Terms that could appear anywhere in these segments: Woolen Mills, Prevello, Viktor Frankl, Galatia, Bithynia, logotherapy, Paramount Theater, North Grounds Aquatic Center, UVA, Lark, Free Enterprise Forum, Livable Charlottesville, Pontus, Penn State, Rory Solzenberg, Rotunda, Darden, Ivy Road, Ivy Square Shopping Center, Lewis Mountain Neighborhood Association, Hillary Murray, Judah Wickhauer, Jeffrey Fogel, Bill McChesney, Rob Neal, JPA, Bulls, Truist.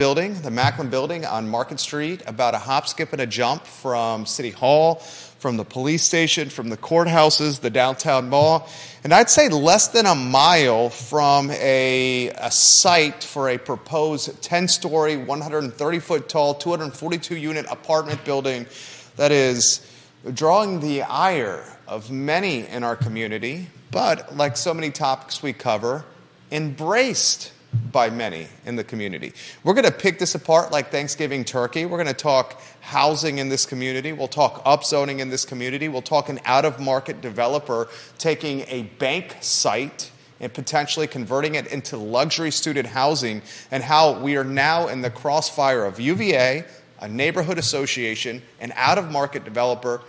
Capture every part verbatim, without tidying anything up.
building, the Macklin building on Market Street, about a hop, skip, and a jump from City Hall, from the police station, from the courthouses, the downtown mall, and I'd say less than a mile from a, a site for a proposed ten-story, one hundred thirty-foot-tall, two hundred forty-two-unit apartment building that is drawing the ire of many in our community, but like so many topics we cover, embraced by many in the community. We're going to pick this apart like Thanksgiving turkey. We're going to talk housing in this community. We'll talk upzoning in this community. We'll talk an out-of-market developer taking a bank site and potentially converting it into luxury student housing, and how we are now in the crossfire of U V A, a neighborhood association, an out-of-market developer,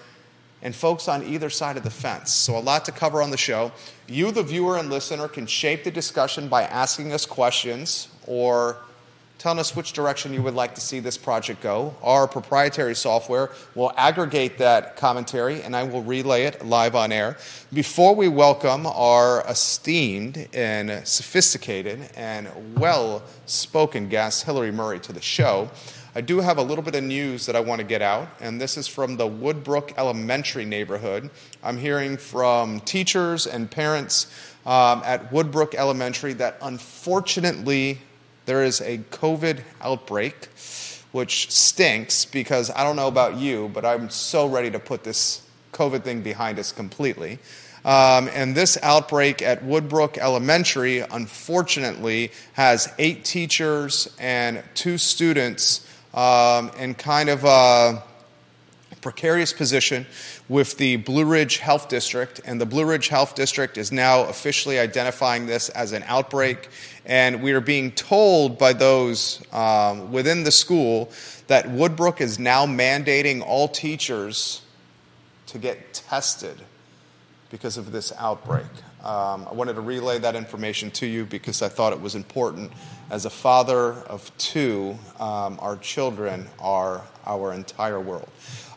and folks on either side of the fence. So a lot to cover on the show. You, the viewer and listener, can shape the discussion by asking us questions or telling us which direction you would like to see this project go. Our proprietary software will aggregate that commentary, and I will relay it live on air. Before we welcome our esteemed and sophisticated and well-spoken guest, Hillary Murray, to the show, I do have a little bit of news that I want to get out, and this is from the Woodbrook Elementary neighborhood. I'm hearing from teachers and parents um, at Woodbrook Elementary that unfortunately there is a COVID outbreak, which stinks because I don't know about you, but I'm so ready to put this COVID thing behind us completely. Um, and this outbreak at Woodbrook Elementary, unfortunately, has eight teachers and two students Um, in kind of a precarious position with the Blue Ridge Health District. And the Blue Ridge Health District is now officially identifying this as an outbreak. And we are being told by those um, within the school that Woodbrook is now mandating all teachers to get tested because of this outbreak. Um, I wanted to relay that information to you because I thought it was important. As a father of two, um, our children are our entire world.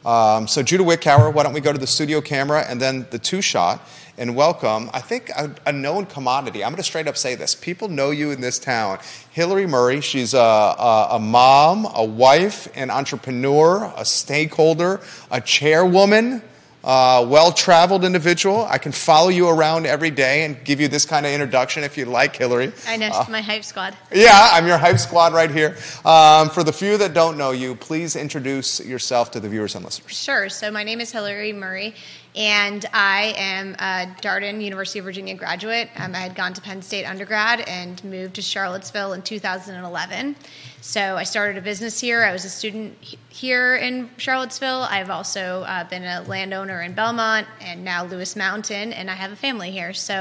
Um, so Judah Wickhauer, why don't we go to the studio camera and then the two-shot and welcome, I think, a, a known commodity. I'm going to straight up say this. People know you in this town. Hillary Murray, she's a, a, a mom, a wife, an entrepreneur, a stakeholder, a chairwoman, Uh, well-traveled individual. I can follow you around every day and give you this kind of introduction if you'd like, Hillary. I know, uh, my hype squad. Yeah, I'm your hype squad right here. Um, for the few that don't know you, please introduce yourself to the viewers and listeners. Sure. So my name is Hillary Murray, and I am a Darden University of Virginia graduate. Um, I had gone to Penn State undergrad and moved to Charlottesville in two thousand eleven. So I started a business here. I was a student here in Charlottesville. I've also uh, been a landowner in Belmont and now Lewis Mountain, and I have a family here. So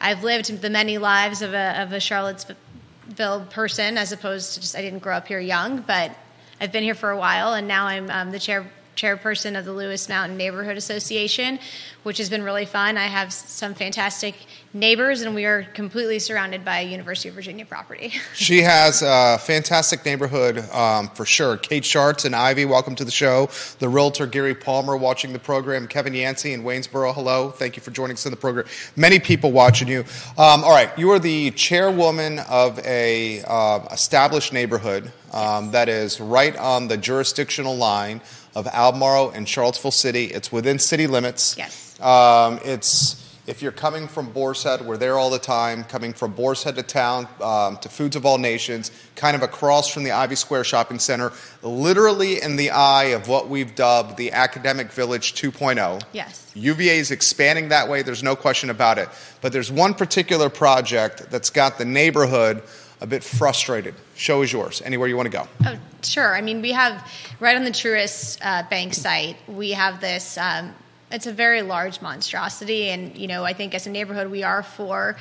I've lived the many lives of a, of a Charlottesville person, as opposed to just I didn't grow up here young, but I've been here for a while, and now I'm um, the chair chairperson of the Lewis Mountain Neighborhood Association, which has been really fun. I have some fantastic neighbors, and we are completely surrounded by University of Virginia property. She has a fantastic neighborhood, um, for sure. Kate Schartz and Ivy, welcome to the show. The realtor, Gary Palmer, watching the program. Kevin Yancey in Waynesboro, hello. Thank you for joining us in the program. Many people watching you. Um, all right, you are the chairwoman of an uh, established neighborhood um, that is right on the jurisdictional line of Albemarle and Charlottesville City. It's within city limits. Yes. Um, it's... If you're coming from Boarshead, we're there all the time, coming from Boarshead to town, um, to Foods of All Nations, kind of across from the Ivy Square Shopping Center, literally in the eye of what we've dubbed the Academic Village two point oh. Yes. U V A is expanding that way. There's no question about it. But there's one particular project that's got the neighborhood a bit frustrated. Show is yours. Anywhere you want to go. Oh, sure. I mean, we have, right on the Truist uh, bank site, we have this... Um, It's a very large monstrosity, and, you know, I think as a neighborhood we are for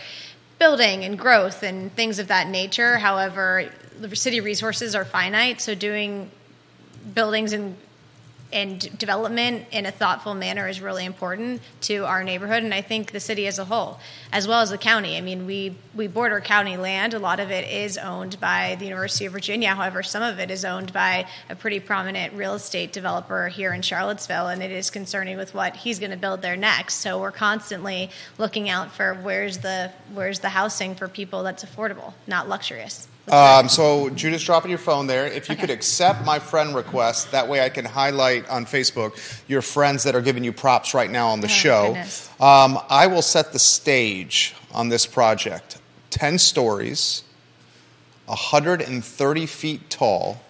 building and growth and things of that nature. However, the city resources are finite, so doing buildings and and development in a thoughtful manner is really important to our neighborhood, and I think the city as a whole, as well as the county. I mean, we, we border county land. A lot of it is owned by the University of Virginia. However, some of it is owned by a pretty prominent real estate developer here in Charlottesville, and it is concerning with what he's going to build there next. So we're constantly looking out for where's the where's the housing for people that's affordable, not luxurious. Um, so Judith's dropping your phone there. If you okay. could accept my friend request, that way I can highlight on Facebook your friends that are giving you props right now on the oh, show. Um, I will set the stage on this project. Ten stories, one hundred thirty feet tall,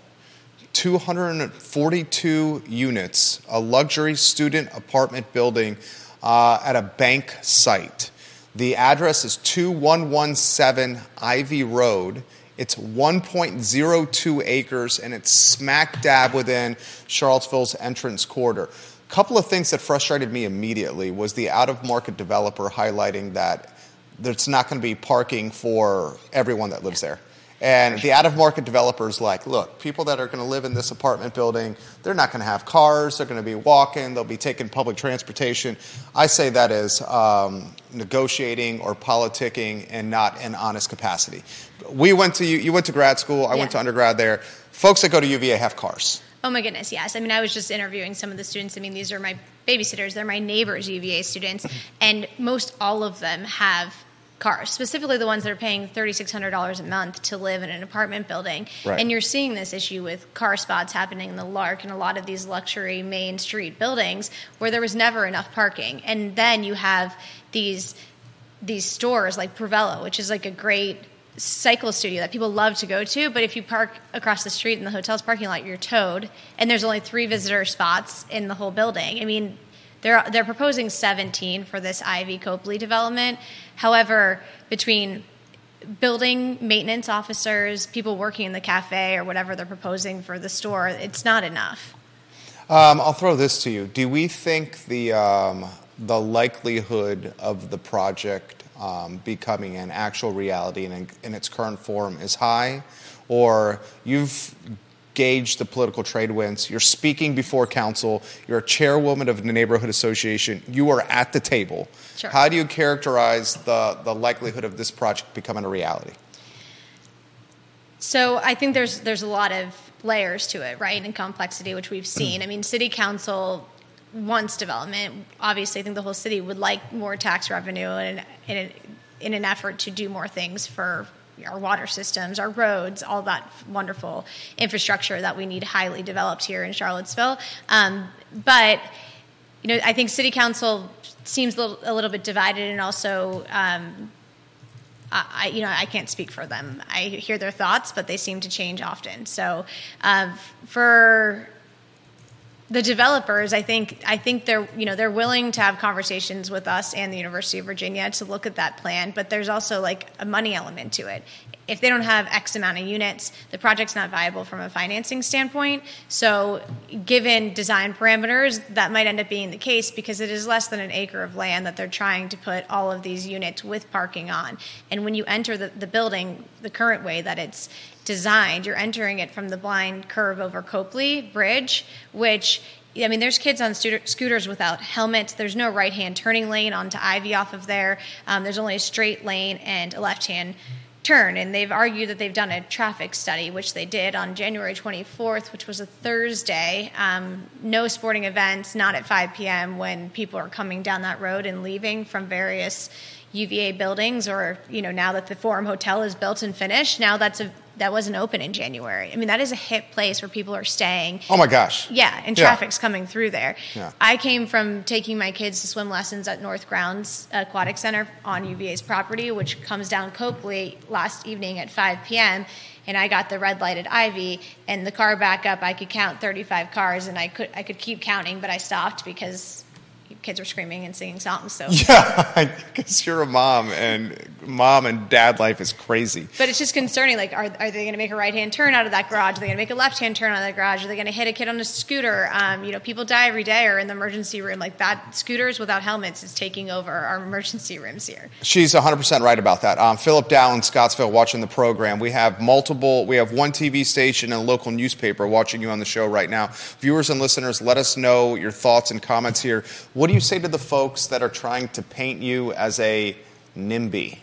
two hundred forty-two units, a luxury student apartment building uh, at a bank site. The address is two one one seven Ivy Road. It's one point zero two acres, and it's smack dab within Charlottesville's entrance corridor. A couple of things that frustrated me immediately was the out-of-market developer highlighting that there's not going to be parking for everyone that lives there. And the out-of-market developer's like, look, people that are going to live in this apartment building, they're not going to have cars. They're going to be walking. They'll be taking public transportation. I say that is um, negotiating or politicking and not an honest capacity. We went to you. You went to grad school. I yeah. went to undergrad there. Folks that go to U V A have cars. Oh, my goodness, yes. I mean, I was just interviewing some of the students. I mean, these are my babysitters. They're my neighbors, U V A students. And most all of them have cars, specifically the ones that are paying thirty-six hundred dollars a month to live in an apartment building. Right. And you're seeing this issue with car spots happening in the Lark and a lot of these luxury main street buildings where there was never enough parking. And then you have these these stores like Prevello, which is like a great cycle studio that people love to go to, but if you park across the street in the hotel's parking lot, you're towed, and there's only three visitor spots in the whole building. I mean, they're they're proposing seventeen for this Ivy Copley development. However, between building maintenance officers, people working in the cafe or whatever they're proposing for the store, it's not enough. Um, I'll throw this to you. Do we think the um, the likelihood of the project Um, becoming an actual reality and in, in its current form is high, or you've gauged the political trade winds, you're speaking before council, you're a chairwoman of the neighborhood association, you are at the table. Sure. How do you characterize the, the likelihood of this project becoming a reality? So I think there's there's a lot of layers to it, right, and complexity, which we've seen. I mean, city council wants development. Obviously, I think the whole city would like more tax revenue and in an, in an effort to do more things for our water systems, our roads, all that wonderful infrastructure that we need highly developed here in Charlottesville. Um, but you know, I think city council seems a little, a little bit divided, and also, um, I you know I can't speak for them. I hear their thoughts, but they seem to change often. So uh, for the developers, I think, I think they're, you know, they're willing to have conversations with us and the University of Virginia to look at that plan, but there's also like a money element to it. If they don't have X amount of units, the project's not viable from a financing standpoint. So given design parameters, that might end up being the case because it is less than an acre of land that they're trying to put all of these units with parking on. And when you enter the, the building, the current way that it's designed, you're entering it from the blind curve over Copley Bridge, which, I mean, there's kids on stu- scooters without helmets. There's no right-hand turning lane onto Ivy off of there. Um, there's only a straight lane and a left-hand turn, and they've argued that they've done a traffic study, which they did on January twenty-fourth, which was a Thursday. Um, no sporting events, not at five p.m. when people are coming down that road and leaving from various U V A buildings, or, you know, now that the Forum Hotel is built and finished, now that's a that wasn't open in January. I mean, that is a hip place where people are staying. Oh, my gosh. Yeah, and traffic's yeah. coming through there. Yeah. I came from taking my kids to swim lessons at North Grounds Aquatic Center on U V A's property, which comes down Copley last evening at five p.m., and I got the red light at Ivy, and the car back up. I could count thirty-five cars, and I could I could keep counting, but I stopped because kids were screaming and singing songs. So yeah, because you're a mom, and mom and dad life is crazy. But it's just concerning. Like, are are they going to make a right-hand turn out of that garage? Are they going to make a left-hand turn out of that garage? Are they going to hit a kid on a scooter? Um, you know, people die every day or in the emergency room. Like, that, scooters without helmets is taking over our emergency rooms here. She's one hundred percent right about that. Um, Philip Dow in Scottsville watching the program. We have multiple, we have one T V station and a local newspaper watching you on the show right now. Viewers and listeners, let us know your thoughts and comments here. What do you say to the folks that are trying to paint you as a NIMBY,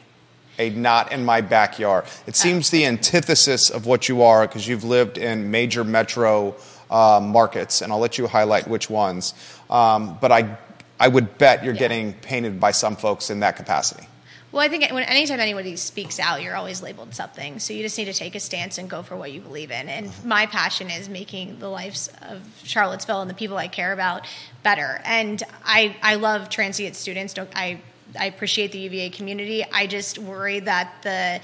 a not in my backyard? It seems the antithesis of what you are, because you've lived in major metro uh, markets, and I'll let you highlight which ones. Um, but I, I would bet you're yeah. getting painted by some folks in that capacity. Well, I think when anytime anybody speaks out, you're always labeled something. So you just need to take a stance and go for what you believe in. And my passion is making the lives of Charlottesville and the people I care about better. And I, I love transient students. Don't, I I appreciate the U V A community. I just worry that the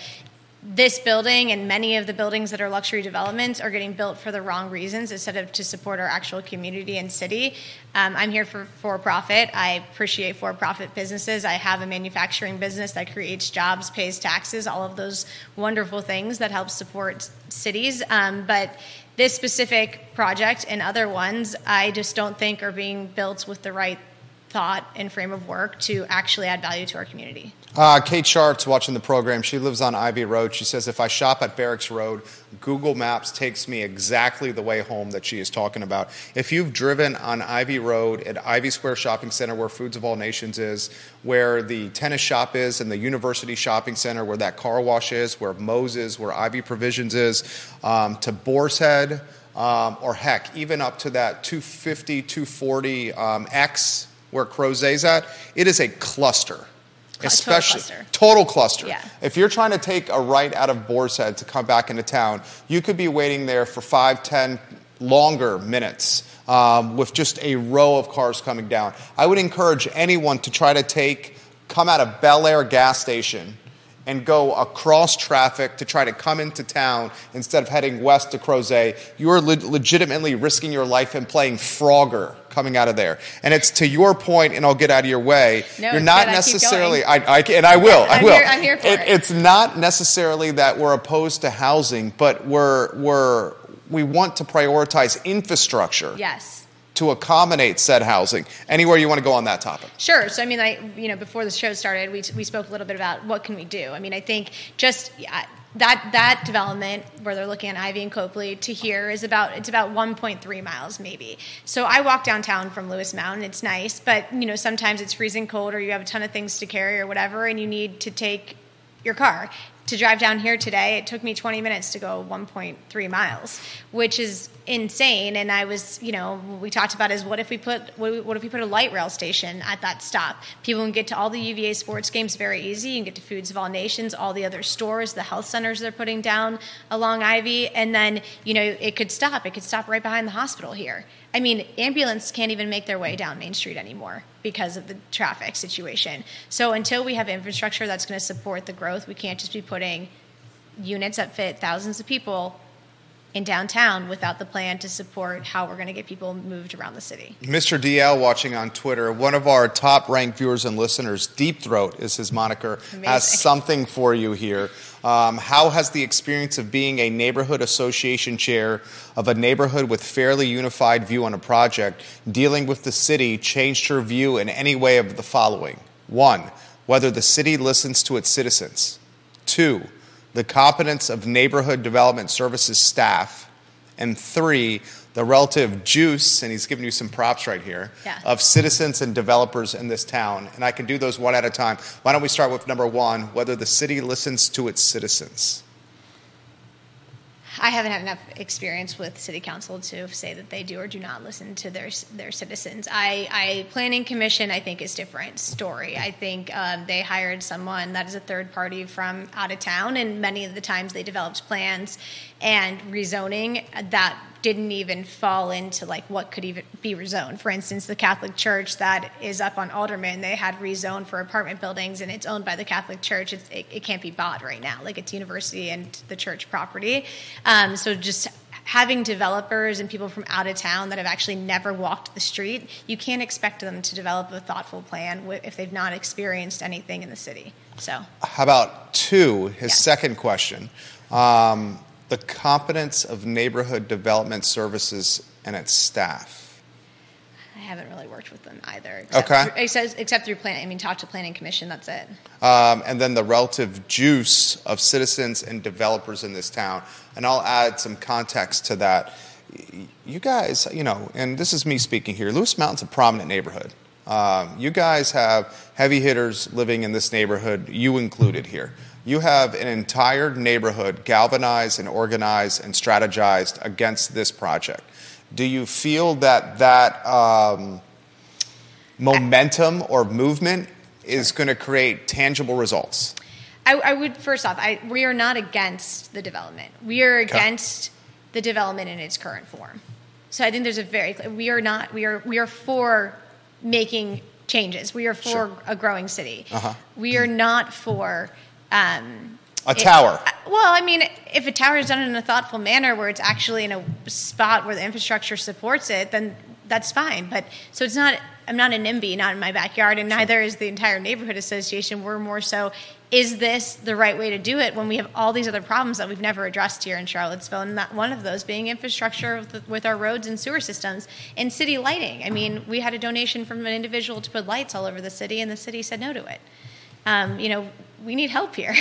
this building and many of the buildings that are luxury developments are getting built for the wrong reasons instead of to support our actual community and city. Um, I'm here for for-profit. I appreciate for-profit businesses. I have a manufacturing business that creates jobs, pays taxes, all of those wonderful things that help support cities. Um, but this specific project and other ones, I just don't think are being built with the right thought and frame of work to actually add value to our community. Uh, Kate Shart's watching the program. She lives on Ivy Road. She says, if I shop at Barracks Road, Google Maps takes me exactly the way home that she is talking about. If you've driven on Ivy Road at Ivy Square Shopping Center, where Foods of All Nations is, where the tennis shop is, and the University Shopping Center, where that car wash is, where Moe's is, where Ivy Provisions is, um, to Boarshead, um, or heck, even up to that two fifty, two forty um, X, where Crozet's at, it is a cluster. Especially total cluster. Total cluster. Yeah. If you're trying to take a right out of Boarshead to come back into town, you could be waiting there for five, ten longer minutes um, with just a row of cars coming down. I would encourage anyone to try to take, come out of Bel Air gas station and go across traffic to try to come into town instead of heading west to Crozet. You are le- legitimately risking your life and playing Frogger coming out of there. And it's to your point, and I'll get out of your way. No, you're not necessarily. I, I and I will. I I'm will. Here, I'm here for it, it. It's not necessarily that we're opposed to housing, but we're we're we want to prioritize infrastructure. Yes. To accommodate said housing. Anywhere you want to go on that topic? Sure. So, I mean, I you know, before the show started, we we spoke a little bit about what can we do. I mean, I think just yeah, that that development where they're looking at Ivy and Copley to here is about it's about one point three miles maybe. So I walk downtown from Lewis Mountain. It's nice, but you know, sometimes it's freezing cold, or you have a ton of things to carry, or whatever, and you need to take your car. To drive down here today, it took me twenty minutes to go one point three miles, which is insane. And I was, you know, what we talked about is what if we put what if we put a light rail station at that stop? People can get to all the U V A sports games very easy. You can get to Foods of All Nations, all the other stores, the health centers they're putting down along Ivy, and then, you know, it could stop. It could stop right behind the hospital here. I mean, ambulances can't even make their way down Main Street anymore because of the traffic situation. So until we have infrastructure that's going to support the growth, we can't just be putting units that fit thousands of people in downtown without the plan to support how we're going to get people moved around the city. Mister D L watching on Twitter, one of our top-ranked viewers and listeners, Deep Throat is his moniker, amazing, has something for you here. Um, how has the experience of being a neighborhood association chair of a neighborhood with fairly unified view on a project, dealing with the city, changed her view in any way of the following? One, whether the city listens to its citizens. Two, the competence of neighborhood development services staff, and three, the relative juice, and he's giving you some props right here, yeah, of citizens and developers in this town. And I can do those one at a time. Why don't we start with number one, whether the city listens to its citizens? I haven't had enough experience with city council to say that they do or do not listen to their their citizens. I, I planning commission, I think, is different story. I think um, they hired someone that is a third party from out of town, and many of the times they developed plans and rezoning that didn't even fall into like what could even be rezoned. For instance, the Catholic Church that is up on Alderman, they had rezoned for apartment buildings, and it's owned by the Catholic Church. It's, it, it can't be bought right now. Like, it's university and the church property. Um, so just having developers and people from out of town that have actually never walked the street, you can't expect them to develop a thoughtful plan if they've not experienced anything in the city. So how about two, his yes. second question. Um, The competence of neighborhood development services and its staff. I haven't really worked with them either. Except okay. Through, except, except through planning. I mean, talk to planning commission. That's it. Um, and then the relative juice of citizens and developers in this town. And I'll add some context to that. You guys, you know, and this is me speaking here. Lewis Mountain's a prominent neighborhood. Um, you guys have heavy hitters living in this neighborhood, you included here. You have an entire neighborhood galvanized and organized and strategized against this project. Do you feel that that um, momentum or movement is going to create tangible results? I, I would, first off, I, we are not against the development. We are against the development in its current form. So I think there's a very, we are not, we are, we are for making changes. We are for sure. a growing city. Uh-huh. We are not for... Um, a if, tower. Well, I mean, if a tower is done in a thoughtful manner where it's actually in a spot where the infrastructure supports it, then that's fine. But so it's not, I'm not an NIMBY, not in my backyard, and sure. neither is the entire neighborhood association. We're more so, is this the right way to do it when we have all these other problems that we've never addressed here in Charlottesville? And that one of those being infrastructure with, with our roads and sewer systems and city lighting. I mean, we had a donation from an individual to put lights all over the city, and the city said no to it. Um, you know, we need help here.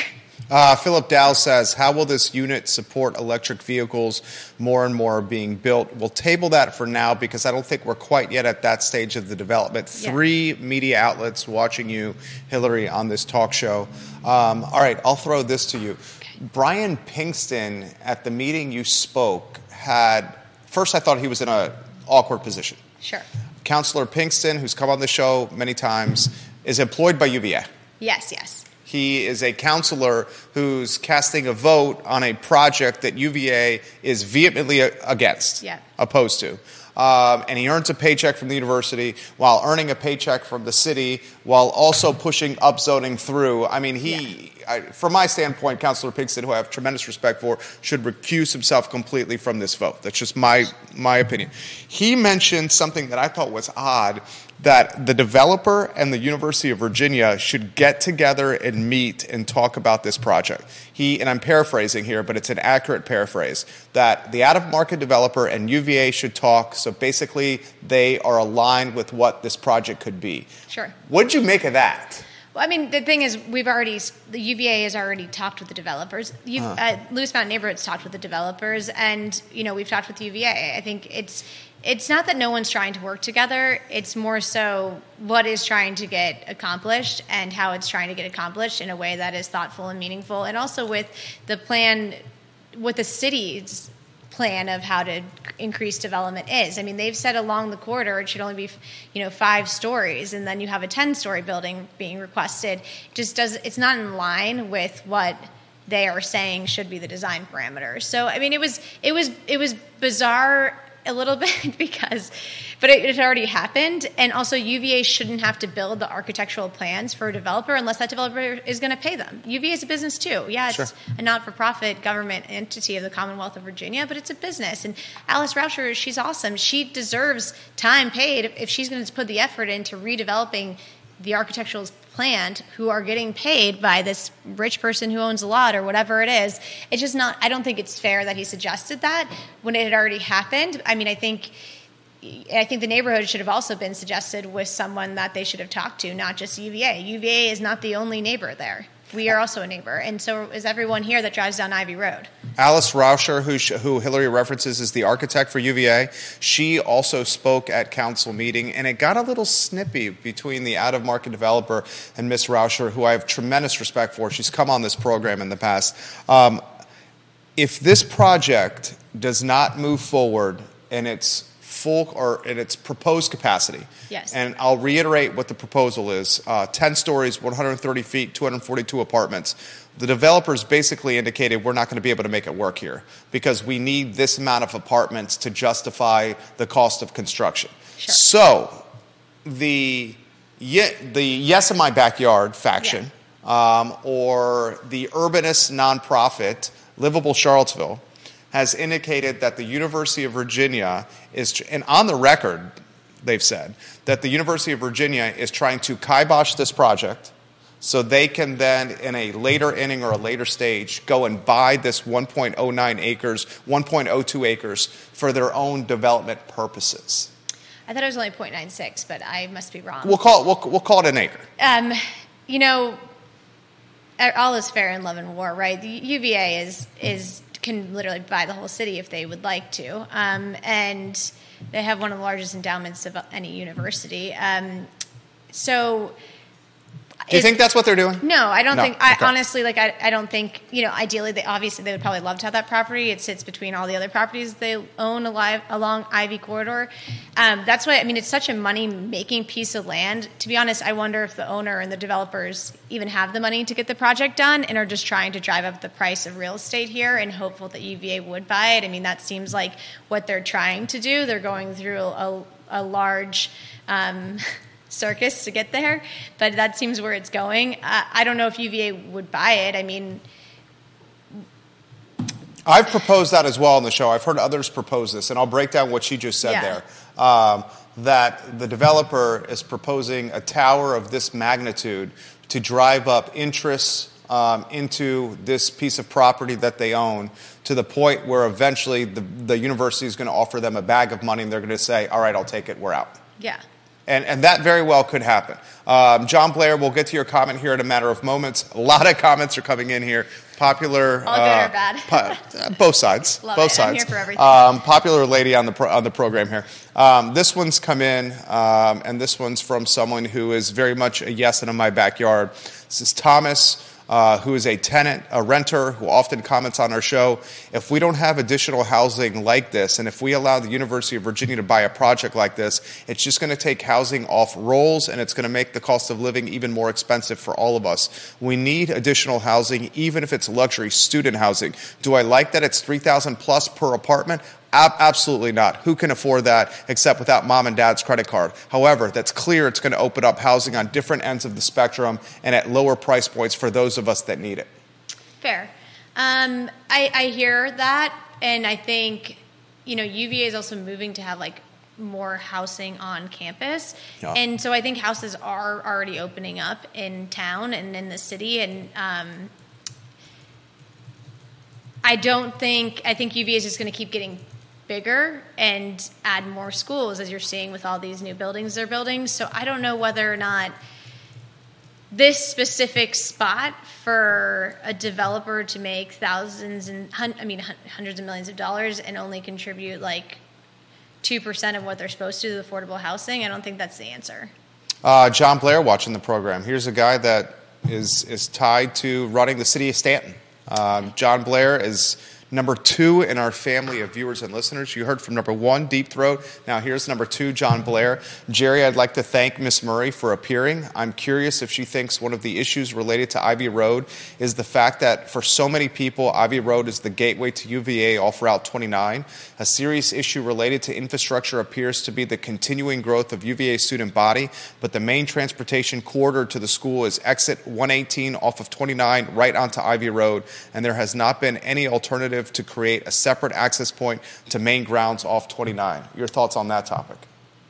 Uh, Philip Dow says, how will this unit support electric vehicles more and more being built? We'll table that for now because I don't think we're quite yet at that stage of the development. Yeah. Three media outlets watching you, Hillary, on this talk show. Um, all right, I'll throw this to you. Okay. Brian Pinkston, at the meeting you spoke, had... First, I thought he was in an awkward position. Sure. Councilor Pinkston, who's come on the show many times, is employed by U V A. Yes, yes. He is a counselor who's casting a vote on a project that U V A is vehemently against, yeah. opposed to. Um, and he earns a paycheck from the university while earning a paycheck from the city while also pushing upzoning through. I mean, he, yeah. I, from my standpoint, Councilor Pinkston, who I have tremendous respect for, should recuse himself completely from this vote. That's just my my opinion. He mentioned something that I thought was odd, that the developer and the University of Virginia should get together and meet and talk about this project. He, and I'm paraphrasing here, but it's an accurate paraphrase, that the out-of-market developer and U V A should talk, so basically they are aligned with what this project could be. Sure. What did you make of that? Well, I mean, the thing is, we've already, the U V A has already talked with the developers. You, uh. uh, Lewis Mountain Neighborhood's talked with the developers, and, you know, we've talked with U V A. I think it's... It's not that no one's trying to work together. It's more so what is trying to get accomplished and how it's trying to get accomplished in a way that is thoughtful and meaningful. And also with the plan, what the city's plan of how to increase development is. I mean, they've said along the corridor it should only be, you know, five stories, and then you have a ten-story building being requested. Just does it's not in line with what they are saying should be the design parameters. So, I mean, it was it was it was bizarre. A little bit because, but it, it already happened. And also U V A shouldn't have to build the architectural plans for a developer unless that developer is going to pay them. U V A is a business too. Yeah, it's sure. a not-for-profit government entity of the Commonwealth of Virginia, but it's a business. And Alice Rauscher, she's awesome. She deserves time paid if she's going to put the effort into redeveloping the architectural planned who are getting paid by this rich person who owns a lot or whatever it is. It's just not, I don't think it's fair that he suggested that when it had already happened. I mean, I think, I think the neighborhood should have also been suggested with someone that they should have talked to, not just U V A. U V A is not the only neighbor there. We are also a neighbor, and so is everyone here that drives down Ivy Road. Alice Rauscher, who, who Hillary references, is the architect for U V A. She also spoke at council meeting, and it got a little snippy between the out-of-market developer and Miz Rauscher, who I have tremendous respect for. She's come on this program in the past. Um, if this project does not move forward in its full or in its proposed capacity, yes. and I'll reiterate what the proposal is, uh, ten stories, one hundred thirty feet, two hundred forty-two apartments. The developers basically indicated we're not going to be able to make it work here because we need this amount of apartments to justify the cost of construction. Sure. So the, ye- the Yes in My Backyard faction yeah. um, or the urbanist nonprofit Livable Charlottesville has indicated that the University of Virginia is, and on the record, they've said, that the University of Virginia is trying to kibosh this project so they can then, in a later inning or a later stage, go and buy this one point oh nine acres, one point oh two acres for their own development purposes. I thought it was only point nine six, but I must be wrong. We'll call it, we'll, we'll call it an acre. Um, you know, all is fair in love and war, right? The U V A is is... can literally buy the whole city if they would like to. Um, and they have one of the largest endowments of any university. Um, so Do you think that's what they're doing? No, I don't no. think. I okay. honestly, like, I, I don't think, you know, ideally, they obviously, they would probably love to have that property. It sits between all the other properties they own alive, along Ivy Corridor. Um, that's why, I mean, it's such a money-making piece of land. To be honest, I wonder if the owner and the developers even have the money to get the project done and are just trying to drive up the price of real estate here and hopeful that U V A would buy it. I mean, that seems like what they're trying to do. They're going through a, a large... Um, circus to get there, but that seems where it's going. Uh, I don't know if U V A would buy it. I mean, I've proposed that as well on the show. I've heard others propose this, and I'll break down what she just said yeah. there. Um, that the developer is proposing a tower of this magnitude to drive up interest um, into this piece of property that they own, to the point where eventually the, the university is going to offer them a bag of money, and they're going to say, "All right, I'll take it. We're out." Yeah. And, and that very well could happen. Um, John Blair, we'll get to your comment here in a matter of moments. A lot of comments are coming in here. Popular, all good uh, or bad, po- both sides, Love both it. sides. I'm here for everything. Um, popular lady on the pro- on the program here. Um, this one's come in, um, and this one's from someone who is very much a yes and in my backyard. This is Thomas. Uh, who is a tenant, a renter, who often comments on our show. If we don't have additional housing like this, and if we allow the University of Virginia to buy a project like this, it's just going to take housing off rolls, and it's going to make the cost of living even more expensive for all of us. We need additional housing, even if it's luxury student housing. Do I like that it's three thousand dollars plus per apartment? Absolutely not. Who can afford that except without mom and dad's credit card? However, that's clear it's going to open up housing on different ends of the spectrum and at lower price points for those of us that need it. Fair. Um, I, I hear that, and I think, you know, U V A is also moving to have, like, more housing on campus. Yeah. And so I think houses are already opening up in town and in the city, and um, I don't think, I think U V A is just going to keep getting bigger and add more schools, as you're seeing with all these new buildings they're building. So I don't know whether or not this specific spot for a developer to make thousands and hun- I mean hundreds of millions of dollars and only contribute like two percent of what they're supposed to to affordable housing, I don't think that's the answer. Uh, John Blair watching the program. Here's a guy that is, is tied to running the city of Stanton. Um, John Blair is number two in our family of viewers and listeners. You heard from number one, Deep Throat. Now here's number two, John Blair. Jerry, I'd like to thank Miss Murray for appearing. I'm curious if she thinks one of the issues related to Ivy Road is the fact that for so many people, Ivy Road is the gateway to U V A off Route twenty-nine. A serious issue related to infrastructure appears to be the continuing growth of U V A student body, but the main transportation corridor to the school is exit one eighteen off of twenty-nine right onto Ivy Road, and there has not been any alternative to create a separate access point to main grounds off twenty-nine. Your thoughts on that topic?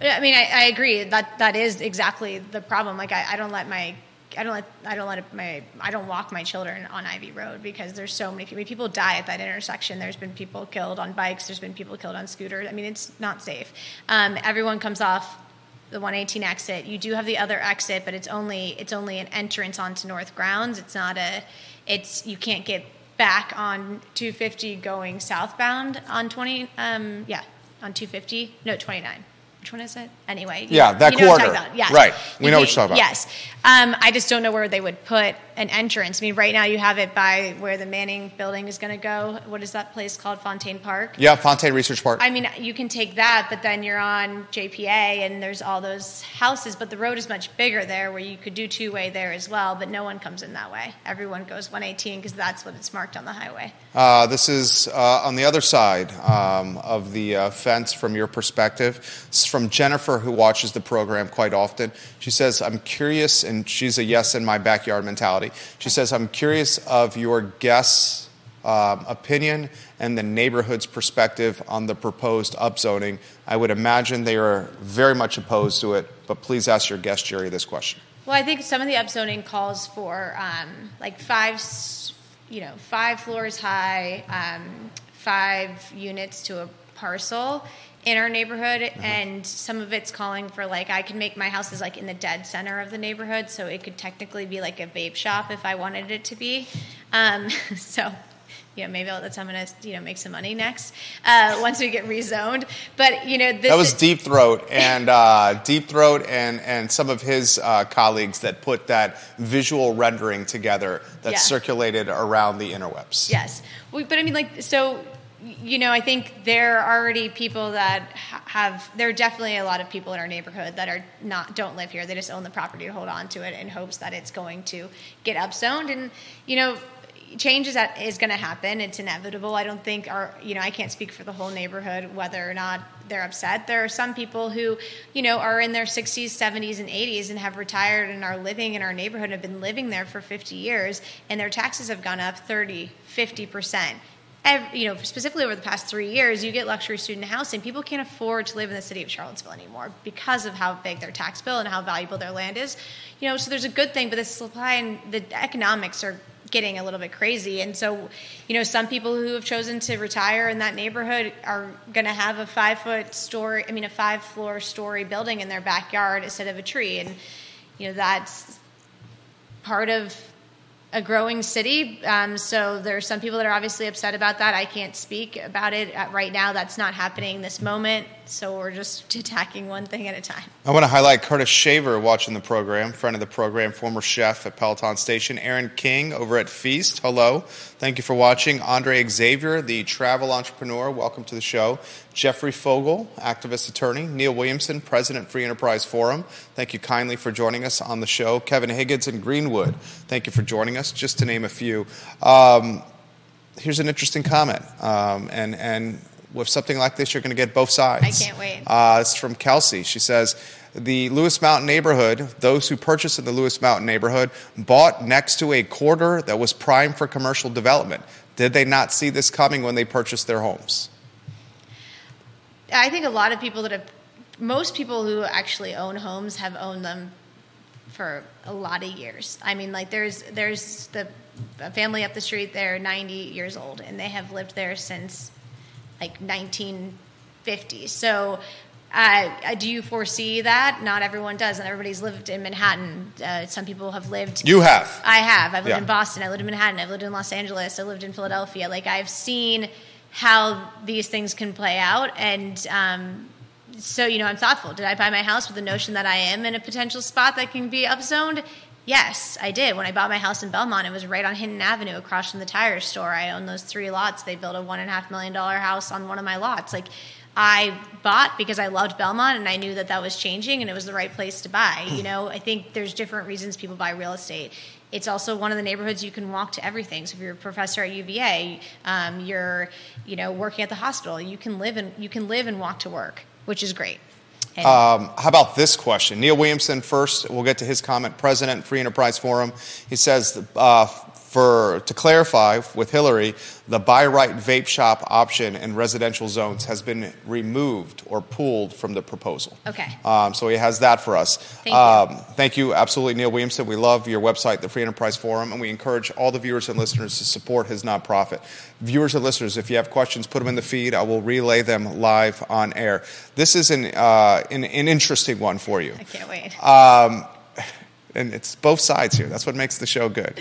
I mean, I, I agree that that is exactly the problem. Like, I, I don't let my, I don't let, I don't let my, I don't walk my children on Ivy Road because there's so many people. People die at that intersection. There's been people killed on bikes. There's been people killed on scooters. I mean, it's not safe. Um, everyone comes off the one eighteen exit. You do have the other exit, but it's only it's only an entrance onto North Grounds. It's not a, it's you can't get back on two fifty going southbound on twenty, um, yeah, on two fifty, no, twenty-nine. Which one is it? Anyway. Yeah, you, that you know corridor. Yes. Right. We you know mean, what you're talking about. Yes. Um, I just don't know where they would put an entrance. I mean, right now you have it by where the Manning building is going to go. What is that place called? Fontaine Park? Yeah, Fontaine Research Park. I mean, you can take that, but then you're on J P A and there's all those houses, but the road is much bigger there where you could do two-way there as well, but no one comes in that way. Everyone goes one eighteen because that's what it's marked on the highway. Uh, this is uh, on the other side um, of the uh, fence from your perspective. It's from Jennifer, who watches the program quite often. She says, I'm curious, and she's a yes in my backyard mentality. She says, I'm curious of your guests' um, opinion and the neighborhood's perspective on the proposed upzoning. I would imagine they are very much opposed to it, but please ask your guest, Jerry, this question. Well, I think some of the upzoning calls for um, like five, you know, five floors high, um, five units to a parcel in our neighborhood, mm-hmm. and some of it's calling for, like, I can make my houses, like, in the dead center of the neighborhood, so it could technically be, like, a vape shop if I wanted it to be. Um, so you know, maybe that's how I'm going to, you know, make some money next uh, once we get rezoned. But, you know, this that was is- Deep Throat and uh, Deep Throat and, and some of his uh, colleagues that put that visual rendering together that yeah. circulated around the interwebs. Yes. We, but I mean, like, so, you know, I think there are already people that have, there are definitely a lot of people in our neighborhood that are not, don't live here. They just own the property to hold on to it in hopes that it's going to get upzoned. And, you know, change is, that is going to happen. It's inevitable. I don't think our, you know, I can't speak for the whole neighborhood, whether or not they're upset. There are some people who, you know, are in their sixties, seventies, and eighties and have retired and are living in our neighborhood, have been living there for fifty years, and their taxes have gone up thirty, fifty percent. Every, you know, specifically over the past three years, you get luxury student housing. People can't afford to live in the city of Charlottesville anymore because of how big their tax bill and how valuable their land is. You know, so there's a good thing, but the supply and the economics are getting a little bit crazy. And so, you know, some people who have chosen to retire in that neighborhood are going to have a five foot story, I mean, a five floor story building in their backyard instead of a tree. And, you know, that's part of a growing city. Um, so there are some people that are obviously upset about that. I can't speak about it right now. That's not happening this moment. So we're just attacking one thing at a time. I want to highlight Curtis Shaver watching the program, friend of the program, former chef at Peloton Station. Aaron King over at Feast. Hello. Thank you for watching. Andre Xavier, the travel entrepreneur. Welcome to the show. Jeffrey Fogel, activist attorney. Neil Williamson, president, Free Enterprise Forum. Thank you kindly for joining us on the show. Kevin Higgins and Greenwood, thank you for joining us, just to name a few. Um, here's an interesting comment. Um, and, and with something like this, you're going to get both sides. I can't wait. Uh, it's from Kelsey. She says, the Lewis Mountain neighborhood, those who purchased in the Lewis Mountain neighborhood, bought next to a corridor that was prime for commercial development. Did they not see this coming when they purchased their homes? I think a lot of people that have, most people who actually own homes have owned them for a lot of years. I mean, like there's there's the a family up the street, they're ninety years old, and they have lived there since like nineteen fifty. So uh, do you foresee that? Not everyone does, and everybody's lived in Manhattan. Uh, some people have lived. You have. I have. I've lived yeah. in Boston. I lived in Manhattan. I've lived in Los Angeles. I lived in Philadelphia. Like I've seen how these things can play out. And um, so, you know, I'm thoughtful. Did I buy my house with the notion that I am in a potential spot that can be upzoned? Yes, I did. When I bought my house in Belmont, it was right on Hinton Avenue across from the tire store. I own those three lots. They built a one point five million dollars house on one of my lots. Like, I bought because I loved Belmont, and I knew that that was changing, and it was the right place to buy. You know, I think there's different reasons people buy real estate. It's also one of the neighborhoods you can walk to everything. So if you're a professor at U V A, um, you're, you know, working at the hospital, you can live and you can live and walk to work, which is great. And- um, how about this question? Neil Williamson first. We'll get to his comment. President, Free Enterprise Forum. He says, uh, for to clarify with Hillary, the buy right vape shop option in residential zones has been removed or pulled from the proposal. Okay. Um, so he has that for us. Thank um, you. Thank you, absolutely, Neil Williamson. We love your website, the Free Enterprise Forum, and we encourage all the viewers and listeners to support his nonprofit. Viewers and listeners, if you have questions, put them in the feed. I will relay them live on air. This is an uh, an, an interesting one for you. I can't wait. Um, and it's both sides here. That's what makes the show good.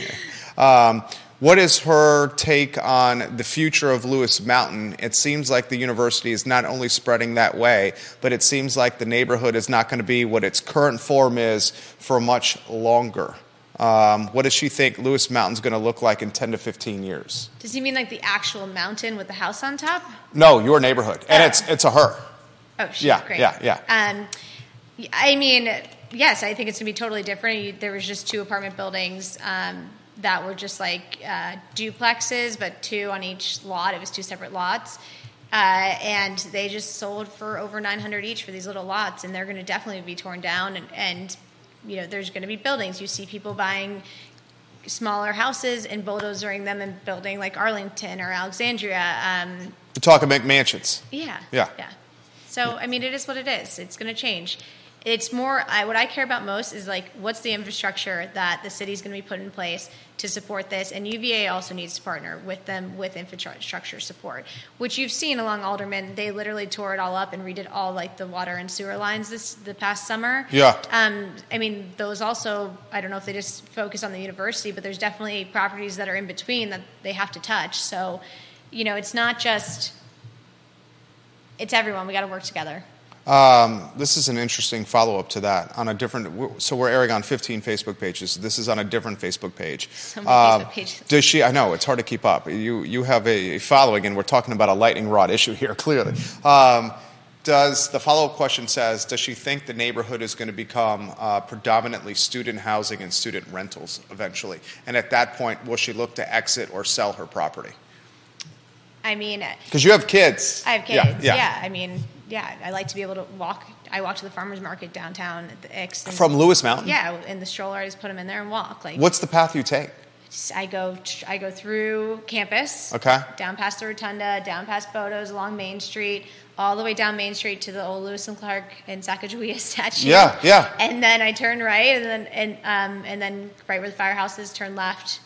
Um, what is her take on the future of Lewis Mountain? It seems like the university is not only spreading that way, but it seems like the neighborhood is not going to be what its current form is for much longer. Um, what does she think Lewis Mountain's going to look like in ten to fifteen years? Does he mean like the actual mountain with the house on top? No, your neighborhood. And oh. it's it's a her. Oh, shit. Yeah, great. Yeah, yeah. Um, I mean, yes, I think it's going to be totally different. You, there was just two apartment buildings um that were just like uh, duplexes, but two on each lot. It was two separate lots. Uh, and they just sold for over nine hundred each for these little lots, and they're going to definitely be torn down. And, and you know, there's going to be buildings. You see people buying smaller houses and bulldozering them and building like Arlington or Alexandria. Um, You're talking McMansions. Yeah. Yeah. Yeah. So, I mean, it is what it is. It's going to change. it's more, I, what I care about most is like, what's the infrastructure that the city's going to be put in place to support this? And U V A also needs to partner with them with infrastructure support, which you've seen along Alderman. They literally tore it all up and redid all like the water and sewer lines this the past summer. Yeah. Um. I mean, those also, I don't know if they just focus on the university, but there's definitely properties that are in between that they have to touch. So, you know, it's not just, it's everyone. We got to work together. Um, this is an interesting follow-up to that on a different. So we're airing on fifteen Facebook pages. This is on a different Facebook page. So many uh, Facebook pages. Does she? I know it's hard to keep up. You you have a following, and we're talking about a lightning rod issue here. Clearly, um, does the follow-up question says, does she think the neighborhood is going to become uh, predominantly student housing and student rentals eventually? And at that point, will she look to exit or sell her property? I mean, because you have kids. I have kids. Yeah. yeah. yeah I mean. Yeah, I like to be able to walk. I walk to the farmer's market downtown at the X. And, from Lewis Mountain? Yeah, in the stroller, I just put them in there and walk. Like, what's the path you take? I go I go through campus, okay, down past the Rotunda, down past Bodos, along Main Street, all the way down Main Street to the old Lewis and Clark and Sacagawea statue. Yeah, yeah. And then I turn right, and then and um and then right where the firehouse is, turn left.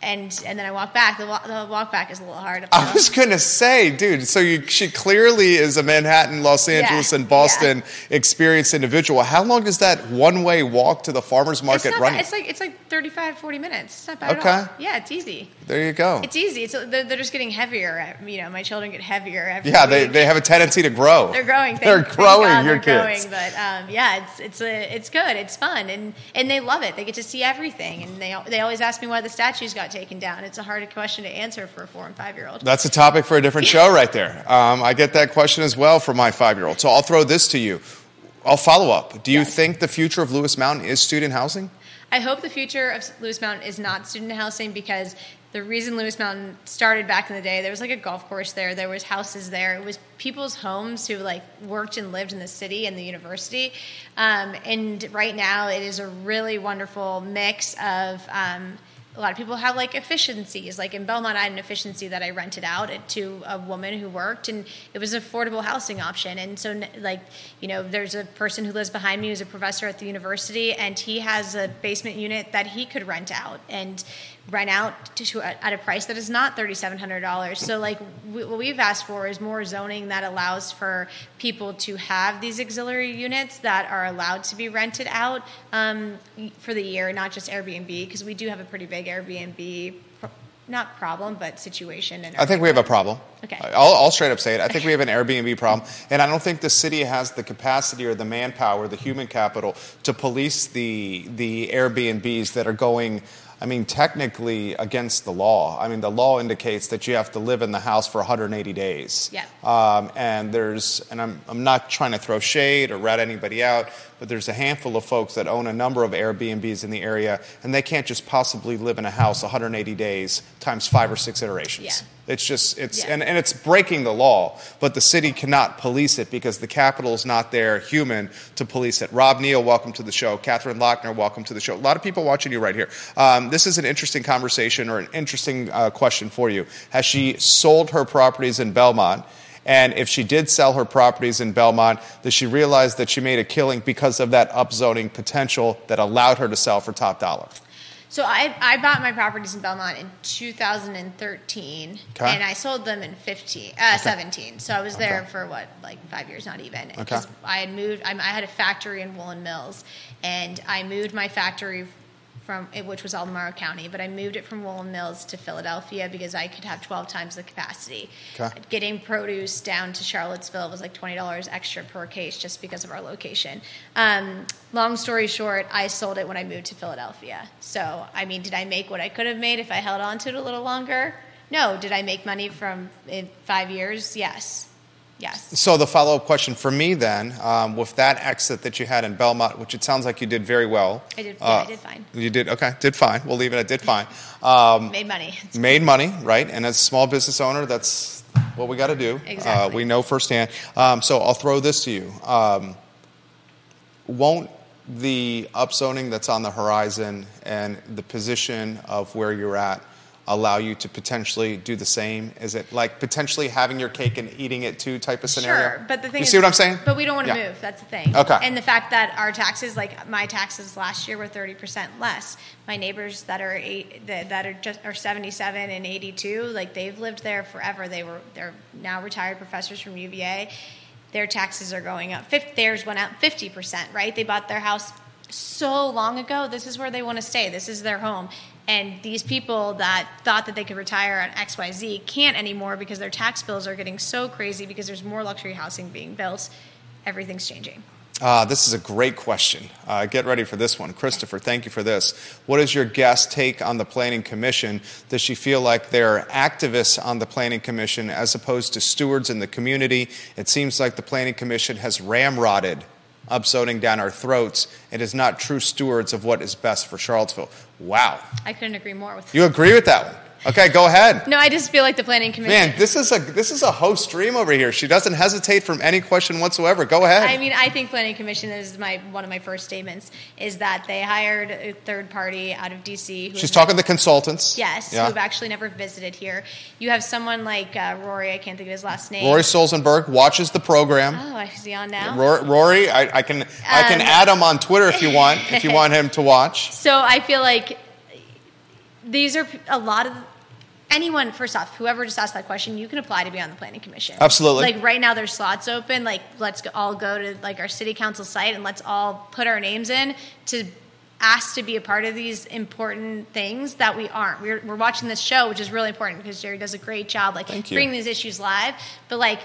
And and then I walk back. The walk, the walk back is a little hard. I was going to say, dude, so you, she clearly is a Manhattan, Los Angeles, yeah, and Boston yeah. experienced individual. How long is that one-way walk to the farmer's market it's not running? Bad. It's like it's like thirty-five, forty minutes. It's not bad okay. at all. Yeah, it's easy. There you go. It's easy. It's They're, they're just getting heavier. You know, my children get heavier every Yeah, they, they have a tendency to grow. They're growing. Thank, they're growing, God, your they're kids. Growing, but um, yeah, it's it's a, it's good. It's fun. And, and they love it. They get to see everything. And they they always ask me why the statues got taken down. It's a hard question to answer for a four and five year old. That's a topic for a different show right there. Um, I get that question as well from my five year old. So I'll throw this to you. I'll follow up. Do you yes. think the future of Lewis Mountain is student housing? I hope the future of Lewis Mountain is not student housing, because the reason Lewis Mountain started back in the day, there was like a golf course there, there was houses there. It was people's homes who like worked and lived in the city and the university. Um, and right now it is a really wonderful mix of um, a lot of people have like efficiencies. Like in Belmont, I had an efficiency that I rented out to a woman who worked, and it was an affordable housing option. And so like, you know, there's a person who lives behind me who's a professor at the university, and he has a basement unit that he could rent out and rent out to, to at a price that is not thirty-seven hundred dollars. So like we, what we've asked for is more zoning that allows for people to have these auxiliary units that are allowed to be rented out um, for the year, not just Airbnb, because we do have a pretty big Airbnb, not problem, but situation. And I think we have a problem. Okay. I'll, I'll straight up say it. I think we have an Airbnb problem, and I don't think the city has the capacity or the manpower, the human capital to police the the Airbnbs that are going, I mean, technically against the law. I mean, the law indicates that you have to live in the house for one hundred eighty days. Yeah. Um, and there's, and I'm I'm not trying to throw shade or rat anybody out, but there's a handful of folks that own a number of Airbnbs in the area, and they can't just possibly live in a house one hundred eighty days times five or six iterations. Yeah. It's just, it's, yeah. and, and it's breaking the law, but the city cannot police it because the capital is not there, human, to police it. Rob Neal, welcome to the show. Catherine Lochner, welcome to the show. A lot of people watching you right here. Um, this is an interesting conversation or an interesting uh, question for you. Has she sold her properties in Belmont? And if she did sell her properties in Belmont, does she realize that she made a killing because of that upzoning potential that allowed her to sell for top dollar? So I, I bought my properties in Belmont in two thousand thirteen, okay, and I sold them in fifteen, uh, okay. seventeen. So I was there okay. for what, like five years, not even. Okay. I had moved. I had a factory in Woolen Mills, and I moved my factory from, which was Albemarle County, but I moved it from Woolen Mills to Philadelphia because I could have twelve times the capacity. Okay. Getting produce down to Charlottesville was like twenty dollars extra per case just because of our location. Um, long story short, I sold it when I moved to Philadelphia. So, I mean, did I make what I could have made if I held on to it a little longer? No. Did I make money from in five years? Yes. Yes. So the follow-up question for me then, um, with that exit that you had in Belmont, which it sounds like you did very well. I did. Yeah, uh, I did fine. You did. Okay. Did fine. We'll leave it at did fine. Um, made money. It's made cool. money, right? And as a small business owner, that's what we got to do. Exactly. Uh, we know firsthand. Um, so I'll throw this to you. Um, won't the upzoning that's on the horizon and the position of where you're at allow you to potentially do the same? Is it like potentially having your cake and eating it too type of scenario? Sure, but the thing you is, see what I'm saying? But we don't want to yeah. move. That's the thing. Okay. And the fact that our taxes, like my taxes last year were thirty percent less. My neighbors that are eight, that, that are just are seventy-seven and eighty-two, like they've lived there forever. They were they're now retired professors from U V A. Their taxes are going up. Fifth, theirs went up fifty percent, right? They bought their house so long ago. This is where they want to stay. This is their home. And these people that thought that they could retire on X Y Z can't anymore because their tax bills are getting so crazy because there's more luxury housing being built. Everything's changing. Uh, this is a great question. Uh, get ready for this one. Christopher, thank you for this. What is your guest take on the Planning Commission? Does she feel like they're activists on the Planning Commission as opposed to stewards in the community? It seems like the Planning Commission has ramrodded, upsoding down our throats. It is not true stewards of what is best for Charlottesville. Wow. I couldn't agree more with that. You agree with that one? Okay, go ahead. No, I just feel like the Planning Commission. Man, this is a this is a host dream over here. She doesn't hesitate from any question whatsoever. Go ahead. I mean, I think Planning Commission is my one of my first statements is that they hired a third party out of D C. She's talking to the consultants. Yes, yeah. Who've actually never visited here. You have someone like uh, Rory. I can't think of his last name. Rory Solzenberg watches the program. Oh, is he on now? Rory, Rory I, I can um, I can add him on Twitter if you want if you want him to watch. So I feel like these are a lot of. Anyone, first off, whoever just asked that question, you can apply to be on the Planning Commission. Absolutely. Like right now, there's slots open. Like let's all go to like our city council site and let's all put our names in to ask to be a part of these important things that we aren't. We're, we're watching this show, which is really important because Jerry does a great job, like bringing these issues live. But like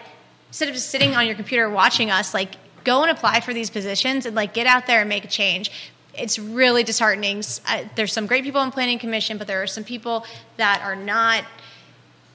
instead of just sitting on your computer watching us, like go and apply for these positions and like get out there and make a change. It's really disheartening. Uh, there's some great people in Planning Commission, but there are some people that are not,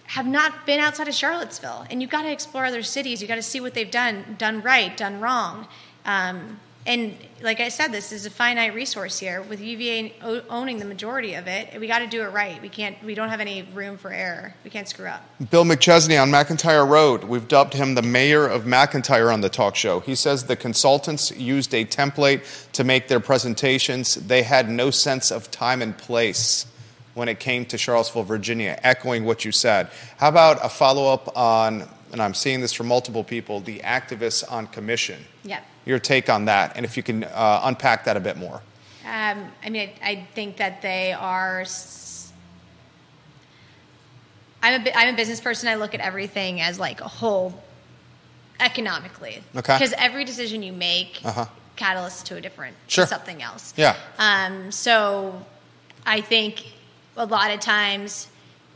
have not been outside of Charlottesville. And you've got to explore other cities. You've got to see what they've done, done right, done wrong. Um, and like I said, this is a finite resource here. With U V A owning the majority of it, we got to do it right. We can't. We don't have any room for error. We can't screw up. Bill McChesney on McIntyre Road. We've dubbed him the mayor of McIntyre on the talk show. He says the consultants used a template to make their presentations. They had no sense of time and place when it came to Charlottesville, Virginia, echoing what you said. How about a follow-up on, and I'm seeing this from multiple people, the activists on commission. Yep. Your take on that, and if you can uh, unpack that a bit more. Um, I mean, I, I think that they are. S- I'm a I'm a business person. I look at everything as like a whole, economically. Okay. Because every decision you make, uh-huh. catalysts to a different sure. to something else. Yeah. Um. So, I think a lot of times.